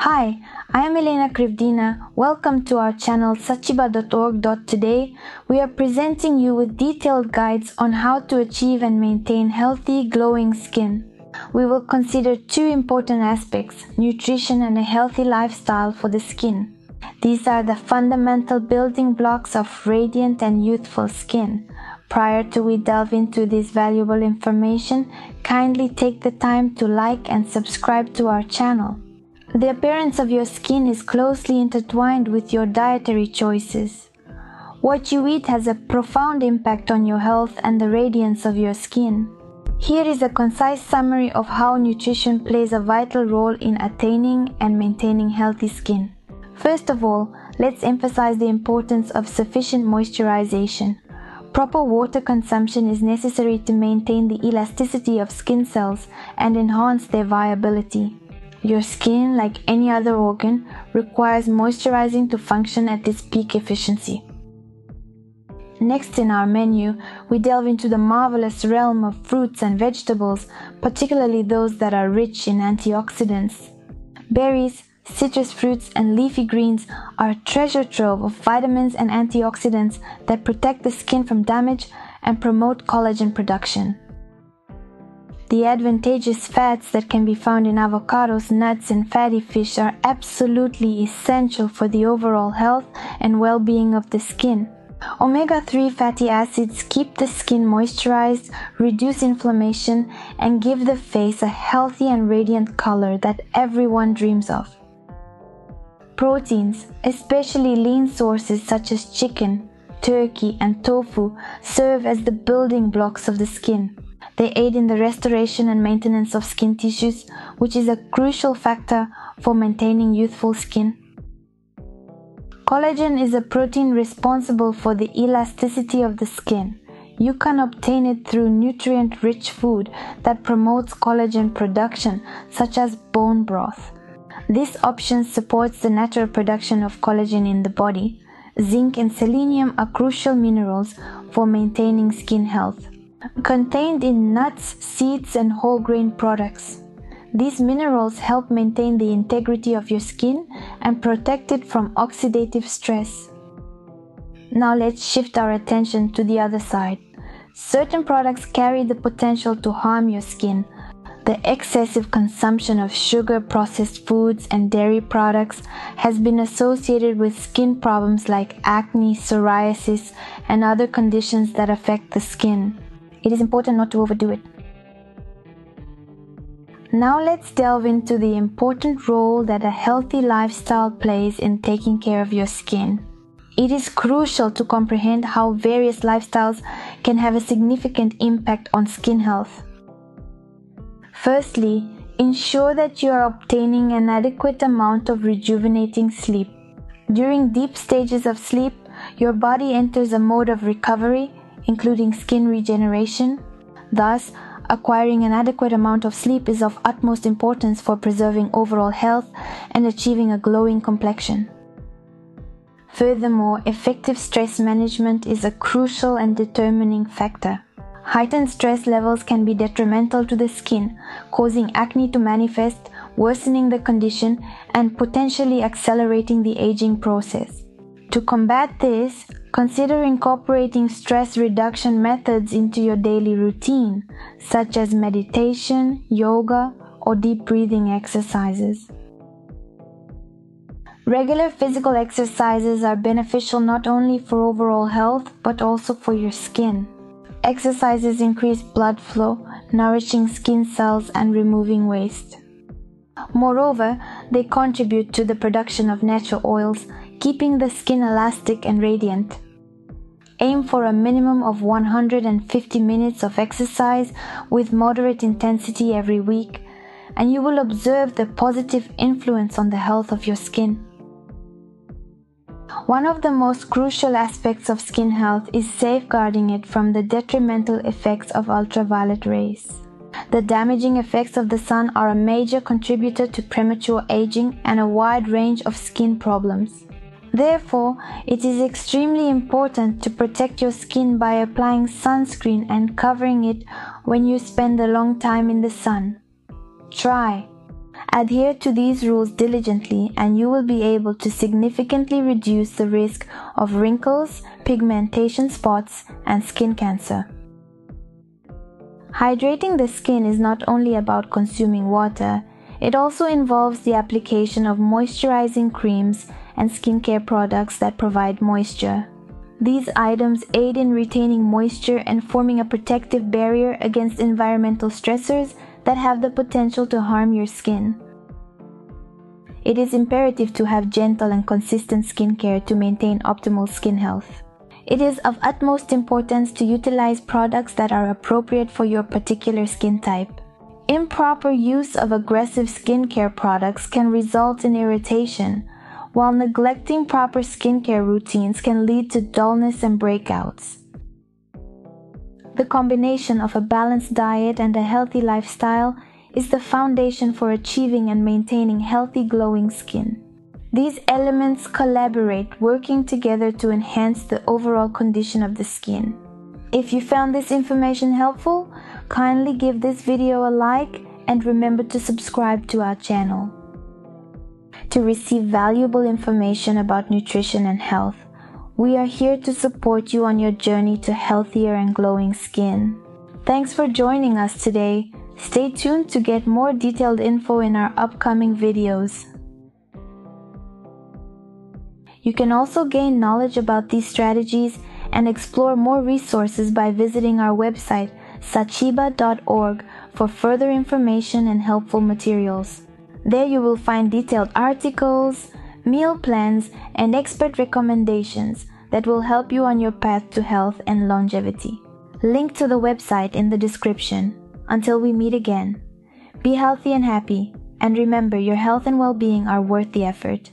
Hi, I am Elena Krivdina. Welcome to our channel Sacibo.org. Today, we are presenting you with detailed guides on how to achieve and maintain healthy, glowing skin. We will consider two important aspects, nutrition and a healthy lifestyle for the skin. These are the fundamental building blocks of radiant and youthful skin. Prior to we delve into this valuable information, kindly take the time to like and subscribe to our channel. The appearance of your skin is closely intertwined with your dietary choices. What you eat has a profound impact on your health and the radiance of your skin. Here is a concise summary of how nutrition plays a vital role in attaining and maintaining healthy skin. First of all, let's emphasize the importance of sufficient moisturization. Proper water consumption is necessary to maintain the elasticity of skin cells and enhance their viability. Your skin, like any other organ, requires moisturizing to function at its peak efficiency. Next in our menu, we delve into the marvelous realm of fruits and vegetables, particularly those that are rich in antioxidants. Berries, citrus fruits, and leafy greens are a treasure trove of vitamins and antioxidants that protect the skin from damage and promote collagen production. The advantageous fats that can be found in avocados, nuts, and fatty fish are absolutely essential for the overall health and well-being of the skin. Omega-3 fatty acids keep the skin moisturized, reduce inflammation, and give the face a healthy and radiant color that everyone dreams of. Proteins, especially lean sources such as chicken, turkey, and tofu, serve as the building blocks of the skin. They aid in the restoration and maintenance of skin tissues, which is a crucial factor for maintaining youthful skin. Collagen is a protein responsible for the elasticity of the skin. You can obtain it through nutrient-rich food that promotes collagen production, such as bone broth. This option supports the natural production of collagen in the body. Zinc and selenium are crucial minerals for maintaining skin health. Contained in nuts, seeds, and whole grain products. These minerals help maintain the integrity of your skin and protect it from oxidative stress. Now let's shift our attention to the other side. Certain products carry the potential to harm your skin. The excessive consumption of sugar, processed foods, and dairy products has been associated with skin problems like acne, psoriasis, and other conditions that affect the skin. It is important not to overdo it. Now let's delve into the important role that a healthy lifestyle plays in taking care of your skin. It is crucial to comprehend how various lifestyles can have a significant impact on skin health. Firstly, ensure that you are obtaining an adequate amount of rejuvenating sleep. During deep stages of sleep, your body enters a mode of recovery, including skin regeneration. Thus, acquiring an adequate amount of sleep is of utmost importance for preserving overall health and achieving a glowing complexion. Furthermore, effective stress management is a crucial and determining factor. Heightened stress levels can be detrimental to the skin, causing acne to manifest, worsening the condition, and potentially accelerating the aging process. To combat this, consider incorporating stress reduction methods into your daily routine, such as meditation, yoga, or deep breathing exercises. Regular physical exercises are beneficial not only for overall health, but also for your skin. Exercises increase blood flow, nourishing skin cells and removing waste. Moreover, they contribute to the production of natural oils, keeping the skin elastic and radiant. Aim for a minimum of 150 minutes of exercise with moderate intensity every week, and you will observe the positive influence on the health of your skin. One of the most crucial aspects of skin health is safeguarding it from the detrimental effects of ultraviolet rays. The damaging effects of the sun are a major contributor to premature aging and a wide range of skin problems. Therefore, it is extremely important to protect your skin by applying sunscreen and covering it when you spend a long time in the sun. Try Adhere to these rules diligently and you will be able to significantly reduce the risk of wrinkles, pigmentation spots, and skin cancer. Hydrating the skin is not only about consuming water, it also involves the application of moisturizing creams and skincare products that provide moisture. These items aid in retaining moisture and forming a protective barrier against environmental stressors that have the potential to harm your skin. It is imperative to have gentle and consistent skincare to maintain optimal skin health. It is of utmost importance to utilize products that are appropriate for your particular skin type. Improper use of aggressive skincare products can result in irritation, while neglecting proper skincare routines can lead to dullness and breakouts. The combination of a balanced diet and a healthy lifestyle is the foundation for achieving and maintaining healthy, glowing skin. These elements collaborate, working together to enhance the overall condition of the skin. If you found this information helpful, kindly give this video a like and remember to subscribe to our channel. To receive valuable information about nutrition and health, we are here to support you on your journey to healthier and glowing skin. Thanks for joining us today. Stay tuned to get more detailed info in our upcoming videos. You can also gain knowledge about these strategies and explore more resources by visiting our website, Sacibo.org, for further information and helpful materials. There you will find detailed articles, meal plans, and expert recommendations that will help you on your path to health and longevity. Link to the website in the description. Until we meet again, be healthy and happy, and remember, your health and well-being are worth the effort.